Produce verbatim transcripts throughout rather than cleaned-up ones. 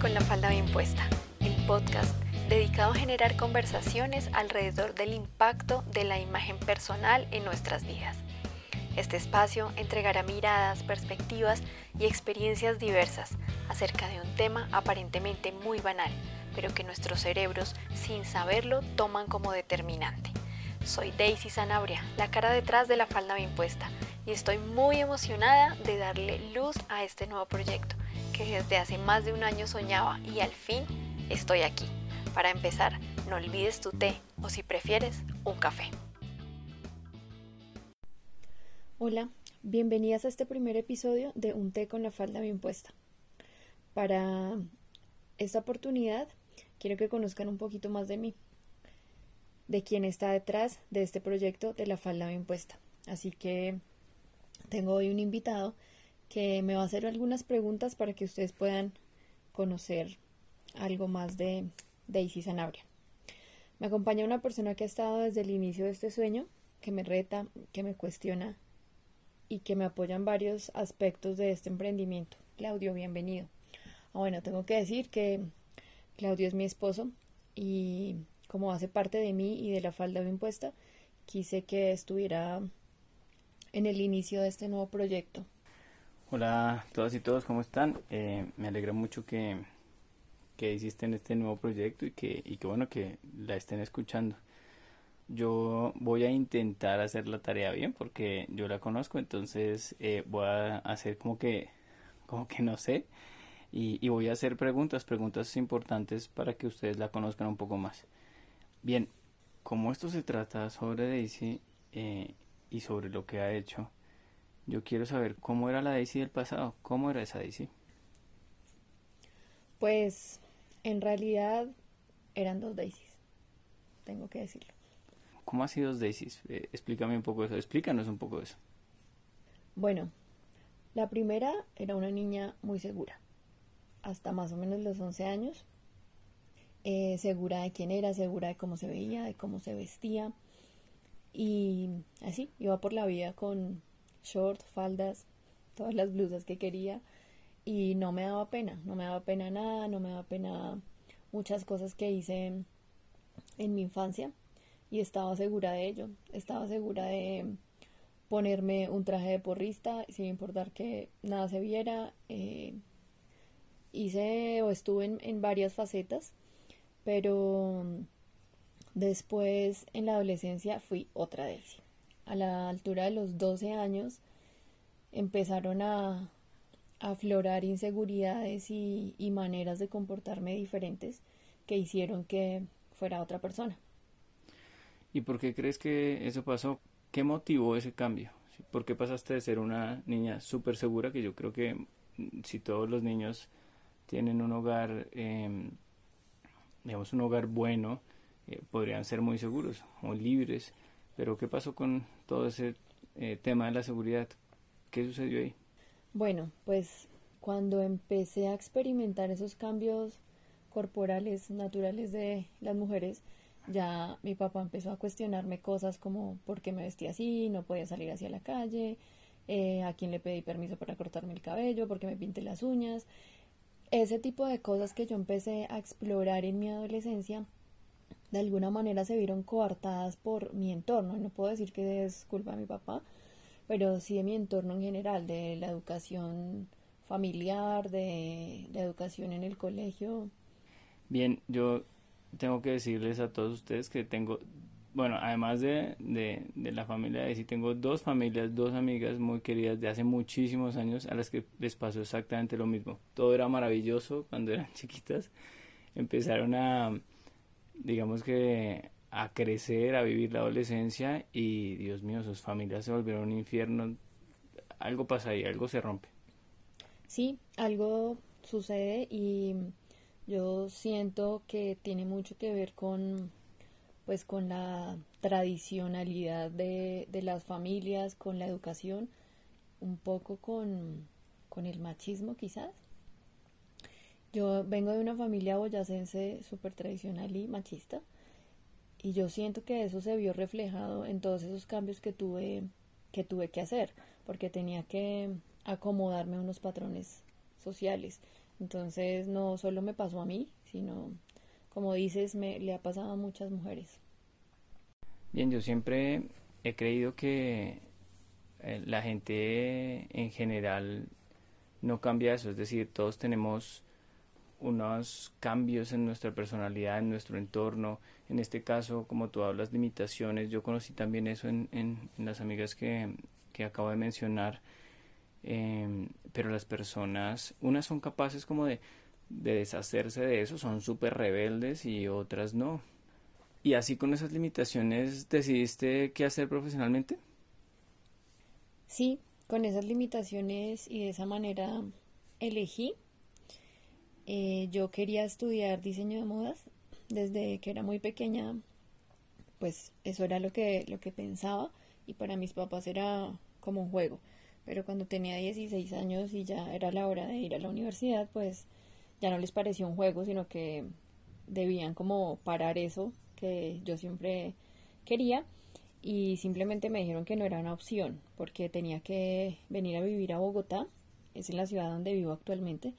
con la falda bien puesta, el podcast dedicado a generar conversaciones alrededor del impacto de la imagen personal en nuestras vidas. Este espacio entregará miradas, perspectivas y experiencias diversas acerca de un tema aparentemente muy banal, pero que nuestros cerebros, sin saberlo, toman como determinante. Soy Daisy Sanabria, la cara detrás de la falda bien puesta, y estoy muy emocionada de darle luz a este nuevo proyecto que desde hace más de un año soñaba, y al fin estoy aquí. Para empezar, no olvides tu té o, si prefieres, un café. Hola, bienvenidas a este primer episodio de Un té con la falda bien puesta. Para esta oportunidad quiero que conozcan un poquito más de mí, de quién está detrás de este proyecto de la falda bien puesta. Así que tengo hoy un invitado que me va a hacer algunas preguntas para que ustedes puedan conocer algo más de, de Isis Sanabria. Me acompaña una persona que ha estado desde el inicio de este sueño, que me reta, que me cuestiona y que me apoya en varios aspectos de este emprendimiento. Claudio, bienvenido. Ah, bueno, tengo que decir que Claudio es mi esposo y como hace parte de mí y de la falda bien puesta, quise que estuviera en el inicio de este nuevo proyecto. Hola a todas y todos, ¿cómo están? Eh, me alegra mucho que, que hicisten este nuevo proyecto y que, y que bueno, que la estén escuchando. Yo voy a intentar hacer la tarea bien porque yo la conozco, entonces eh, voy a hacer como que, como que no sé, y, y voy a hacer preguntas, preguntas importantes para que ustedes la conozcan un poco más. Bien, como esto se trata sobre Daisy eh, y sobre lo que ha hecho, yo quiero saber cómo era la Daisy del pasado, cómo era esa Daisy. Pues, en realidad, eran dos Daisys, tengo que decirlo. ¿Cómo así dos Daisys? Eh, explícame un poco eso, explícanos un poco eso. Bueno, la primera era una niña muy segura, hasta más o menos los once años. Eh, segura de quién era, segura de cómo se veía, de cómo se vestía. Y así, iba por la vida con short, faldas, todas las blusas que quería, y no me daba pena, no me daba pena nada, no me daba pena muchas cosas que hice en mi infancia, y estaba segura de ello, estaba segura de ponerme un traje de porrista sin importar que nada se viera. Eh, hice o estuve en, en varias facetas, pero después en la adolescencia fui otra Daisy. A la altura de los doce años empezaron a, a aflorar inseguridades y, y maneras de comportarme diferentes que hicieron que fuera otra persona. ¿Y por qué crees que eso pasó? ¿Qué motivó ese cambio? ¿Por qué pasaste de ser una niña súper segura, que yo creo que si todos los niños tienen un hogar, eh, digamos un hogar bueno, eh, podrían ser muy seguros, muy libres? Pero ¿qué pasó con todo ese eh, tema de la seguridad? ¿Qué sucedió ahí? Bueno, pues cuando empecé a experimentar esos cambios corporales, naturales de las mujeres, ya mi papá empezó a cuestionarme cosas como por qué me vestía así, no podía salir hacia la calle, eh, a quién le pedí permiso para cortarme el cabello, por qué me pinté las uñas. Ese tipo de cosas que yo empecé a explorar en mi adolescencia, de alguna manera se vieron coartadas por mi entorno. No puedo decir que es culpa de mi papá, pero sí de mi entorno en general, de la educación familiar, de la educación en el colegio. Bien, yo tengo que decirles a todos ustedes que tengo, bueno, además de, de, de la familia de sí, tengo dos familias, dos amigas muy queridas de hace muchísimos años a las que les pasó exactamente lo mismo. Todo era maravilloso cuando eran chiquitas. Empezaron a... digamos que a crecer, a vivir la adolescencia, y Dios mío, sus familias se volvieron un infierno. Algo pasa ahí, algo se rompe. Sí, algo sucede, y yo siento que tiene mucho que ver con, pues, con la tradicionalidad de, de las familias, con la educación, un poco con, con el machismo quizás. Yo vengo de una familia boyacense súper tradicional y machista, y yo siento que eso se vio reflejado en todos esos cambios que tuve que tuve que hacer, porque tenía que acomodarme a unos patrones sociales. Entonces no solo me pasó a mí, sino, como dices, me, le ha pasado a muchas mujeres. Bien, yo siempre he creído que la gente en general no cambia eso, es decir, todos tenemos unos cambios en nuestra personalidad, en nuestro entorno. En este caso, como tú hablas de imitaciones, yo conocí también eso en, en, en las amigas que, que acabo de mencionar, eh, pero las personas, unas son capaces como de, de deshacerse de eso, son súper rebeldes y otras no. ¿Y así con esas limitaciones decidiste qué hacer profesionalmente? Sí, con esas limitaciones y de esa manera elegí. Eh, yo quería estudiar diseño de modas desde que era muy pequeña, pues eso era lo que, lo que pensaba, y para mis papás era como un juego. Pero cuando tenía dieciséis años y ya era la hora de ir a la universidad, pues ya no les pareció un juego, sino que debían como parar eso que yo siempre quería, y simplemente me dijeron que no era una opción porque tenía que venir a vivir a Bogotá, es en la ciudad donde vivo actualmente,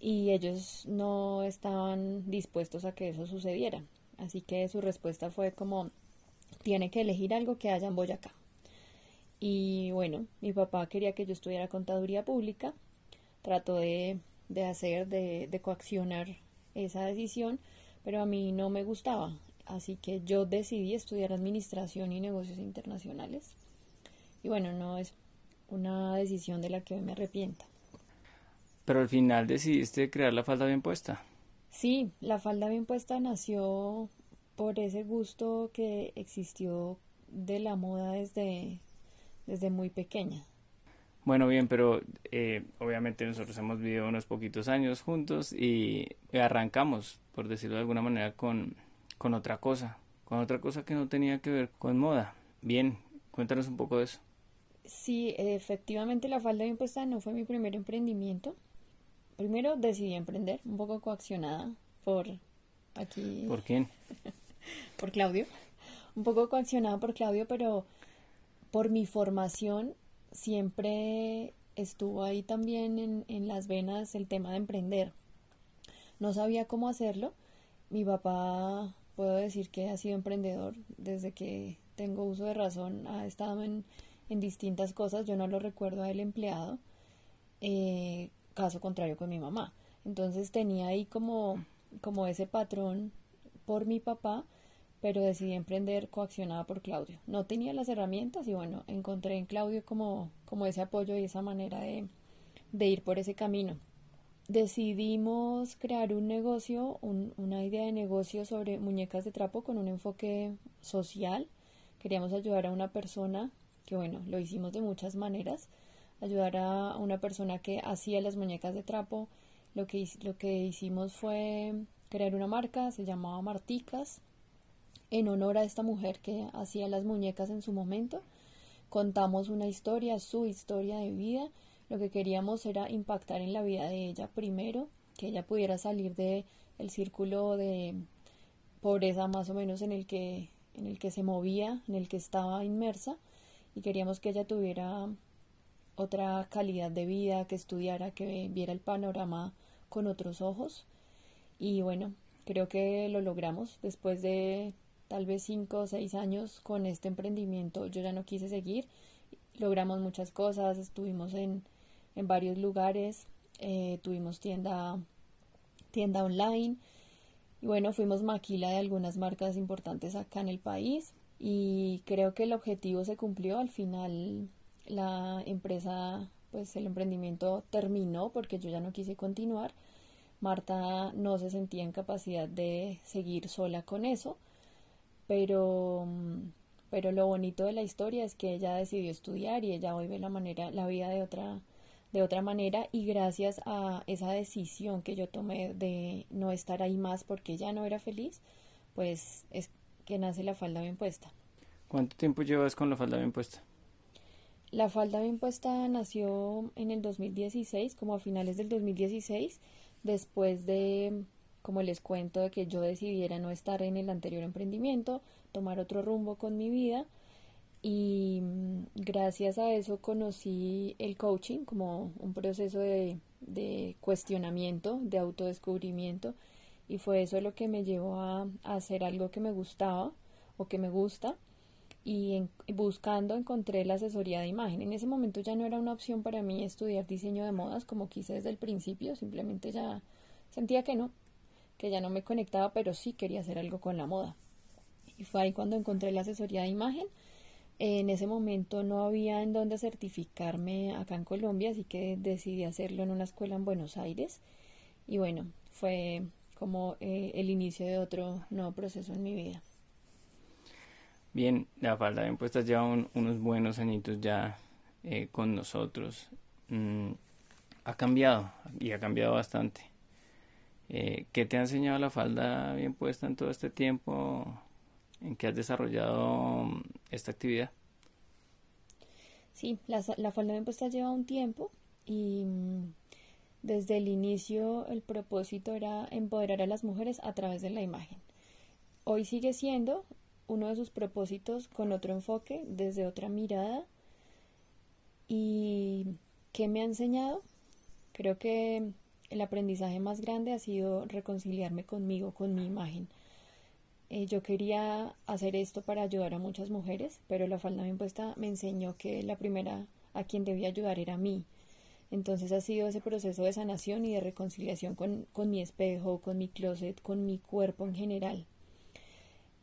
y ellos no estaban dispuestos a que eso sucediera. Así que su respuesta fue como, tiene que elegir algo que haya en Boyacá. Y bueno, mi papá quería que yo estudiara contaduría pública, trató de, de hacer, de, de coaccionar esa decisión, pero a mí no me gustaba. Así que yo decidí estudiar administración y negocios internacionales. Y bueno, no es una decisión de la que hoy me arrepienta. Pero al final decidiste crear La Falda Bien Puesta. Sí, La Falda Bien Puesta nació por ese gusto que existió de la moda desde, desde muy pequeña. Bueno, bien, pero eh, obviamente nosotros hemos vivido unos poquitos años juntos y arrancamos, por decirlo de alguna manera, con, con otra cosa, con otra cosa que no tenía que ver con moda. Bien, cuéntanos un poco de eso. Sí, efectivamente La Falda Bien Puesta no fue mi primer emprendimiento. Primero decidí emprender, un poco coaccionada por aquí... ¿Por quién? Por Claudio. Un poco coaccionada por Claudio, pero por mi formación siempre estuvo ahí también en, en las venas el tema de emprender. No sabía cómo hacerlo. Mi papá, puedo decir que ha sido emprendedor desde que tengo uso de razón, ha estado en, en distintas cosas. Yo no lo recuerdo a él empleado. Eh... caso contrario con mi mamá. Entonces tenía ahí como, como ese patrón por mi papá, pero decidí emprender coaccionada por Claudio. No tenía las herramientas y bueno, encontré en Claudio como, como ese apoyo y esa manera de, de ir por ese camino. Decidimos crear un negocio, un, una idea de negocio sobre muñecas de trapo con un enfoque social. Queríamos ayudar a una persona, que bueno, lo hicimos de muchas maneras, ayudar a una persona que hacía las muñecas de trapo. Lo que, lo que hicimos fue crear una marca, se llamaba Marticas, en honor a esta mujer que hacía las muñecas en su momento. Contamos una historia, su historia de vida. Lo que queríamos era impactar en la vida de ella primero, que ella pudiera salir de el círculo de pobreza más o menos en el que, en el que se movía, en el que estaba inmersa, y queríamos que ella tuviera otra calidad de vida, que estudiara, que viera el panorama con otros ojos. Y bueno, creo que lo logramos. Después de tal vez cinco o seis años con este emprendimiento, yo ya no quise seguir. Logramos muchas cosas, estuvimos en, en varios lugares, eh, tuvimos tienda, tienda online, y bueno, fuimos maquila de algunas marcas importantes acá en el país, y creo que el objetivo se cumplió. Al final la empresa, pues el emprendimiento terminó porque yo ya no quise continuar. Marta no se sentía en capacidad de seguir sola con eso, pero, pero lo bonito de la historia es que ella decidió estudiar y ella hoy ve la manera, la vida de otra, de otra manera, y gracias a esa decisión que yo tomé de no estar ahí más porque ya no era feliz, pues es que nace La Falda Bien Puesta. ¿Cuánto tiempo llevas con La Falda Bien Puesta? La Falda Bien Puesta nació en el dos mil dieciséis, como a finales del dos mil dieciséis, después de, como les cuento, de que yo decidiera no estar en el anterior emprendimiento, tomar otro rumbo con mi vida, y gracias a eso conocí el coaching como un proceso de, de cuestionamiento, de autodescubrimiento, y fue eso lo que me llevó a, a hacer algo que me gustaba o que me gusta, y en, buscando encontré la asesoría de imagen. En ese momento ya no era una opción para mí estudiar diseño de modas como quise desde el principio, simplemente ya sentía que no, que ya no me conectaba, pero sí quería hacer algo con la moda. Y fue ahí cuando encontré la asesoría de imagen. En ese momento no había en dónde certificarme acá en Colombia, así que decidí hacerlo en una escuela en Buenos Aires. Y bueno, fue como eh, el inicio de otro nuevo proceso en mi vida. Bien, La Falda Bien Puesta lleva un, unos buenos añitos ya eh, con nosotros. Mm, ha cambiado y ha cambiado bastante. Eh, ¿Qué te ha enseñado La Falda Bien Puesta en todo este tiempo en que has desarrollado esta actividad? Sí, la, la Falda Bien Puesta lleva un tiempo y desde el inicio el propósito era empoderar a las mujeres a través de la imagen. Hoy sigue siendo uno de sus propósitos con otro enfoque, desde otra mirada. ¿Y qué me ha enseñado? Creo que el aprendizaje más grande ha sido reconciliarme conmigo, con mi imagen. Eh, yo quería hacer esto para ayudar a muchas mujeres, pero La Falda Bien Puesta me enseñó que la primera a quien debía ayudar era a mí. Entonces ha sido ese proceso de sanación y de reconciliación con, con mi espejo, con mi closet, con mi cuerpo en general.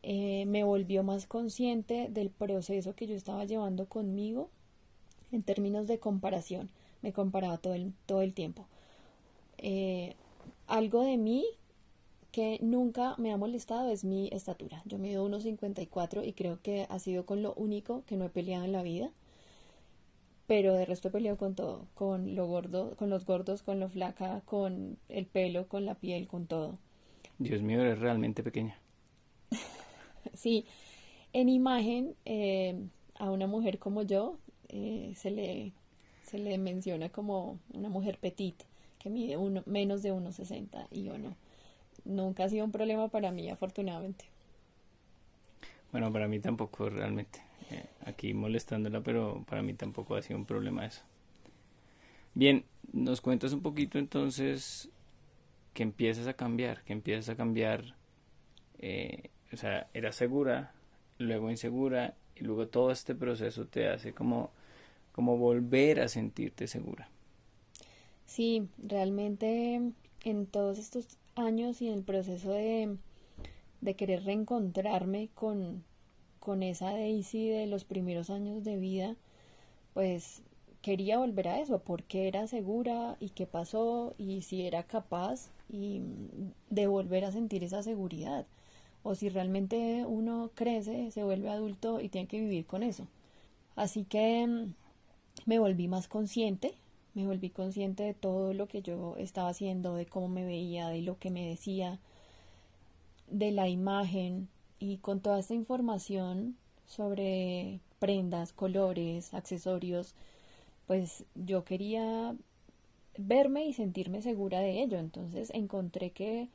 Eh, me volvió más consciente del proceso que yo estaba llevando conmigo en términos de comparación. Me comparaba todo el, todo el tiempo. Eh, algo de mí que nunca me ha molestado es mi estatura. Yo mido uno cincuenta y cuatro y creo que ha sido con lo único que no he peleado en la vida, pero de resto he peleado con todo, con lo gordo, con los gordos, con lo flaca, con el pelo, con la piel, con todo. Dios mío, eres realmente pequeña. Sí, en imagen eh, a una mujer como yo eh, se le se le menciona como una mujer petit, que mide uno, menos de uno sesenta, y yo no. Nunca ha sido un problema para mí, afortunadamente. Bueno, para mí tampoco realmente. Eh, aquí molestándola, pero para mí tampoco ha sido un problema eso. Bien, nos cuentas un poquito entonces que empiezas a cambiar, que empiezas a cambiar. Eh, o sea, era segura, luego insegura, y luego todo este proceso te hace como, como volver a sentirte segura. Sí, realmente en todos estos años y en el proceso de, de querer reencontrarme con, con esa Daisy de los primeros años de vida, pues quería volver a eso, porque era segura y qué pasó y si era capaz y de volver a sentir esa seguridad, o si realmente uno crece, se vuelve adulto y tiene que vivir con eso. Así que me volví más consciente. Me volví consciente de todo lo que yo estaba haciendo, de cómo me veía, de lo que me decía, de la imagen, y con toda esta información sobre prendas, colores, accesorios, pues yo quería verme y sentirme segura de ello. Entonces encontré que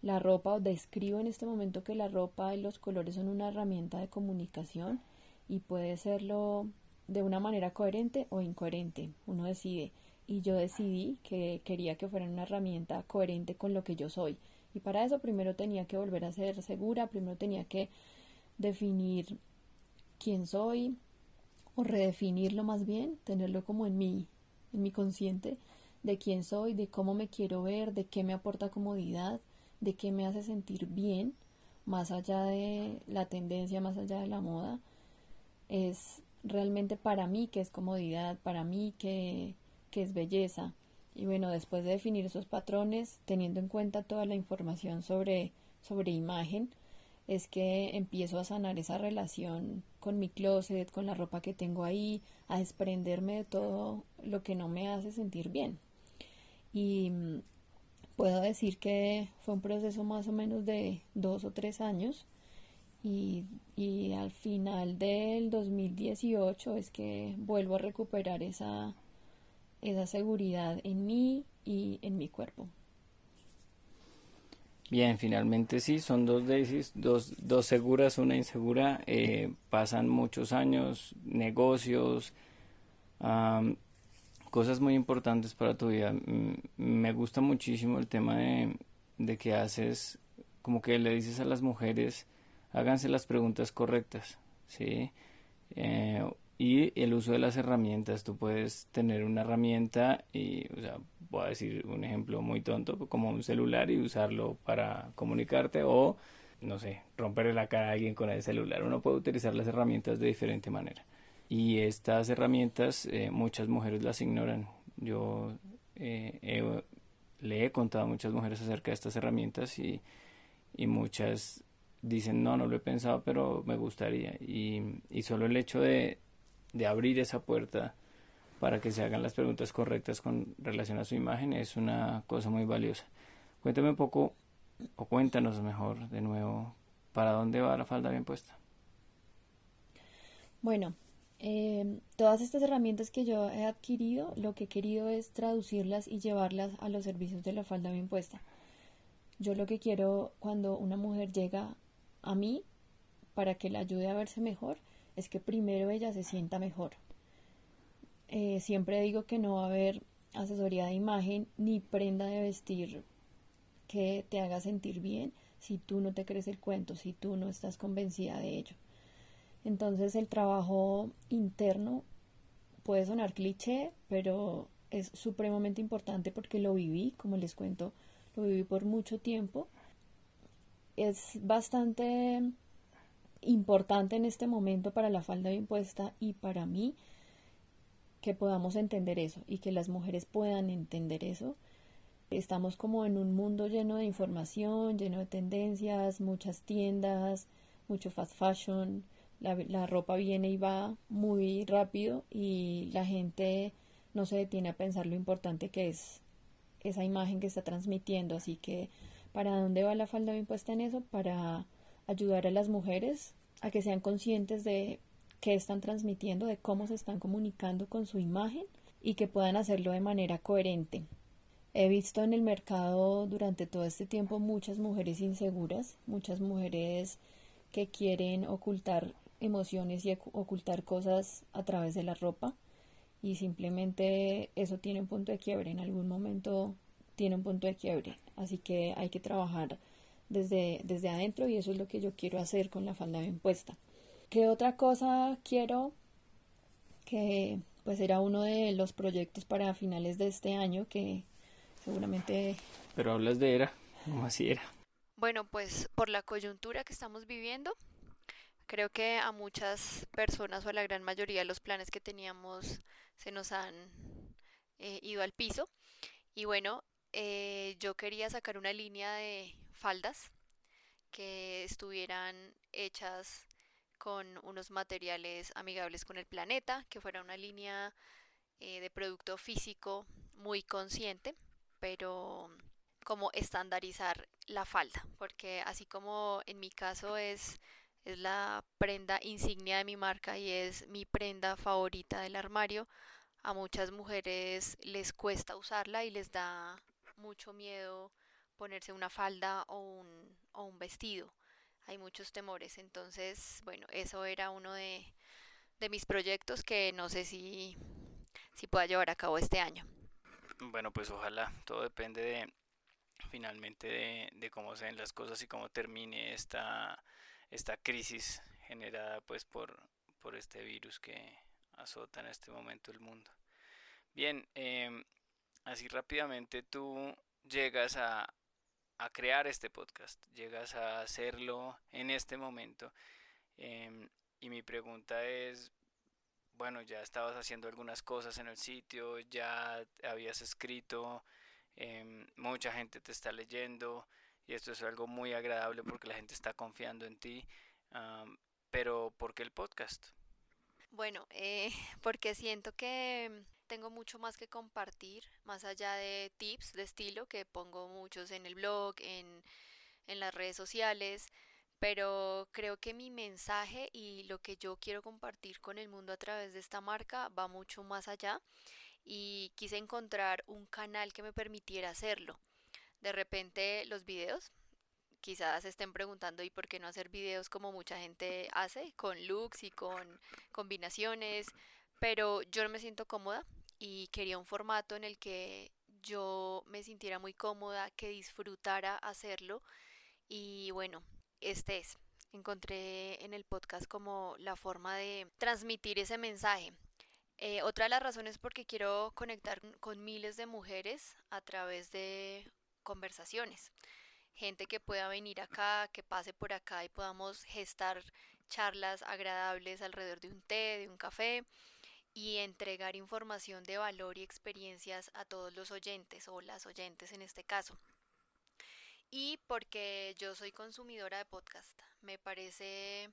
la ropa, o describo en este momento que la ropa y los colores son una herramienta de comunicación y puede serlo de una manera coherente o incoherente, uno decide, y yo decidí que quería que fuera una herramienta coherente con lo que yo soy, y para eso primero tenía que volver a ser segura, primero tenía que definir quién soy, o redefinirlo más bien, tenerlo como en mi, en mi consciente, de quién soy, de cómo me quiero ver, de qué me aporta comodidad, de qué me hace sentir bien, más allá de la tendencia, más allá de la moda, es realmente para mí que es comodidad, para mí que, que es belleza. Y bueno, después de definir esos patrones, teniendo en cuenta toda la información sobre, sobre imagen, es que empiezo a sanar esa relación con mi closet, con la ropa que tengo ahí, a desprenderme de todo lo que no me hace sentir bien. Y puedo decir que fue un proceso más o menos de dos o tres años, Y, y al final del dos mil dieciocho es que vuelvo a recuperar esa, esa seguridad en mí y en mi cuerpo. Bien, finalmente sí, son dos Daisys, dos, dos seguras, una insegura. Eh, pasan muchos años, negocios, um, cosas muy importantes para tu vida. Me gusta muchísimo el tema de, de que haces, como que le dices a las mujeres, háganse las preguntas correctas, ¿sí? Eh, y el uso de las herramientas. Tú puedes tener una herramienta y, o sea, voy a decir un ejemplo muy tonto, como un celular, y usarlo para comunicarte o, no sé, romperle la cara a alguien con el celular. Uno puede utilizar las herramientas de diferente manera. Y estas herramientas, eh, muchas mujeres las ignoran. Yo eh, he, le he contado a muchas mujeres acerca de estas herramientas y, y muchas dicen, no, no lo he pensado, pero me gustaría. Y, y solo el hecho de, de abrir esa puerta para que se hagan las preguntas correctas con relación a su imagen es una cosa muy valiosa. Cuéntame un poco, o cuéntanos mejor de nuevo, ¿para dónde va la falda bien puesta? Bueno, eh, todas estas herramientas que yo he adquirido, lo que he querido es traducirlas y llevarlas a los servicios de la falda bien puesta. Yo lo que quiero cuando una mujer llega a mí para que la ayude a verse mejor es que primero ella se sienta mejor. Eh, siempre digo que no va a haber asesoría de imagen ni prenda de vestir que te haga sentir bien si tú no te crees el cuento, si tú no estás convencida de ello. Entonces el trabajo interno puede sonar cliché, pero es supremamente importante porque lo viví, como les cuento, lo viví por mucho tiempo. Es bastante importante en este momento para la falda bien puesta y para mí que podamos entender eso y que las mujeres puedan entender eso. Estamos como en un mundo lleno de información, lleno de tendencias, muchas tiendas, mucho fast fashion, la, la ropa viene y va muy rápido y la gente no se detiene a pensar lo importante que es esa imagen que está transmitiendo. Así que, ¿para dónde va la falda bien puesta en eso? Para ayudar a las mujeres a que sean conscientes de qué están transmitiendo, de cómo se están comunicando con su imagen y que puedan hacerlo de manera coherente. He visto en el mercado durante todo este tiempo muchas mujeres inseguras, muchas mujeres que quieren ocultar emociones y ocultar cosas a través de la ropa, y simplemente eso tiene un punto de quiebre, en algún momento tiene un punto de quiebre, así que hay que trabajar desde, desde adentro, y eso es lo que yo quiero hacer con la falda bien puesta. ¿Qué otra cosa quiero? Que pues era uno de los proyectos para finales de este año que seguramente... Pero hablas de era, ¿cómo así era? Bueno, pues por la coyuntura que estamos viviendo, creo que a muchas personas o a la gran mayoría de los planes que teníamos se nos han eh, ido al piso. Y bueno, eh, yo quería sacar una línea de faldas que estuvieran hechas con unos materiales amigables con el planeta, que fuera una línea eh, de producto físico muy consciente, pero como estandarizar la falda, porque así como en mi caso es, es la prenda insignia de mi marca y es mi prenda favorita del armario, a muchas mujeres les cuesta usarla y les da mucho miedo ponerse una falda o un, o un vestido. Hay muchos temores, entonces, bueno, eso era uno de, de mis proyectos que no sé si, si pueda llevar a cabo este año. Bueno, pues ojalá, todo depende de finalmente de, de cómo se den las cosas y cómo termine esta, esta crisis generada pues por, por este virus que azota en este momento el mundo. Bien, eh, así rápidamente tú llegas a... a crear este podcast, llegas a hacerlo en este momento, eh, y mi pregunta es, bueno, ya estabas haciendo algunas cosas en el sitio, ya habías escrito, eh, mucha gente te está leyendo, y esto es algo muy agradable porque la gente está confiando en ti, um, pero ¿por qué el podcast? Bueno, eh, porque siento que tengo mucho más que compartir, más allá de tips de estilo, que pongo muchos en el blog, en, en las redes sociales, pero creo que mi mensaje y lo que yo quiero compartir con el mundo a través de esta marca va mucho más allá, y quise encontrar un canal que me permitiera hacerlo. De repente los videos, Quizás se estén preguntando, ¿y por qué no hacer videos como mucha gente hace? Con looks y con combinaciones, pero yo no me siento cómoda y quería un formato en el que yo me sintiera muy cómoda, que disfrutara hacerlo. Y bueno, este es. Encontré en el podcast como la forma de transmitir ese mensaje. Eh, otra de las razones es porque quiero conectar con miles de mujeres a través de conversaciones. Gente que pueda venir acá, que pase por acá y podamos gestar charlas agradables alrededor de un té, de un café, y entregar información de valor y experiencias a todos los oyentes o las oyentes en este caso. Y porque yo soy consumidora de podcast, me parece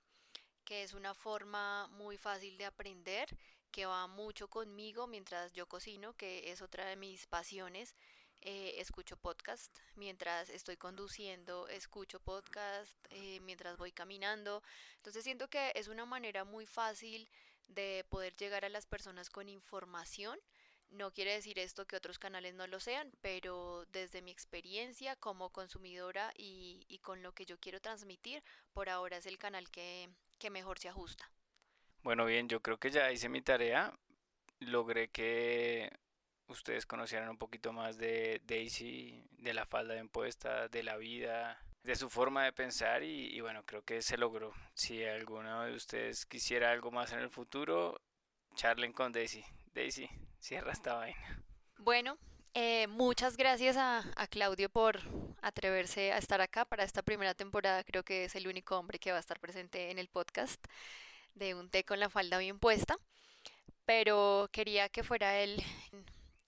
que es una forma muy fácil de aprender, que va mucho conmigo mientras yo cocino, que es otra de mis pasiones. Eh, escucho podcast, mientras estoy conduciendo escucho podcast, eh, mientras voy caminando. Entonces siento que es una manera muy fácil de poder llegar a las personas con información. No quiere decir esto que otros canales no lo sean, pero desde mi experiencia como consumidora y, y con lo que yo quiero transmitir, por ahora es el canal que, que mejor se ajusta. Bueno, bien, yo creo que ya hice mi tarea. Logré que ustedes conocieran un poquito más de Daisy, de la falda bien puesta, de la vida, de su forma de pensar y, y bueno, creo que se logró. Si alguno de ustedes quisiera algo más en el futuro, charlen con Daisy. Daisy, cierra esta vaina. Bueno, eh, muchas gracias a, a Claudio por atreverse a estar acá para esta primera temporada. Creo que es el único hombre que va a estar presente en el podcast de Un té con la falda bien puesta. Pero quería que fuera él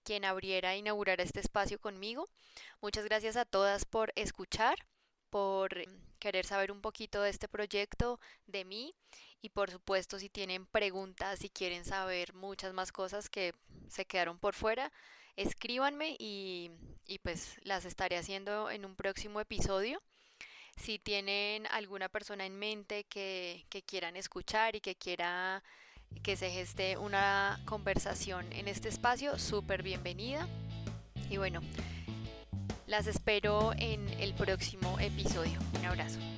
quien abriera e inaugurara este espacio conmigo. Muchas gracias a todas por escuchar, por querer saber un poquito de este proyecto, de mí, y por supuesto si tienen preguntas, si quieren saber muchas más cosas que se quedaron por fuera, escríbanme y, y pues las estaré haciendo en un próximo episodio. Si tienen alguna persona en mente que, que quieran escuchar y que quiera que se geste una conversación en este espacio, súper bienvenida. Y bueno, las espero en el próximo episodio. Un abrazo.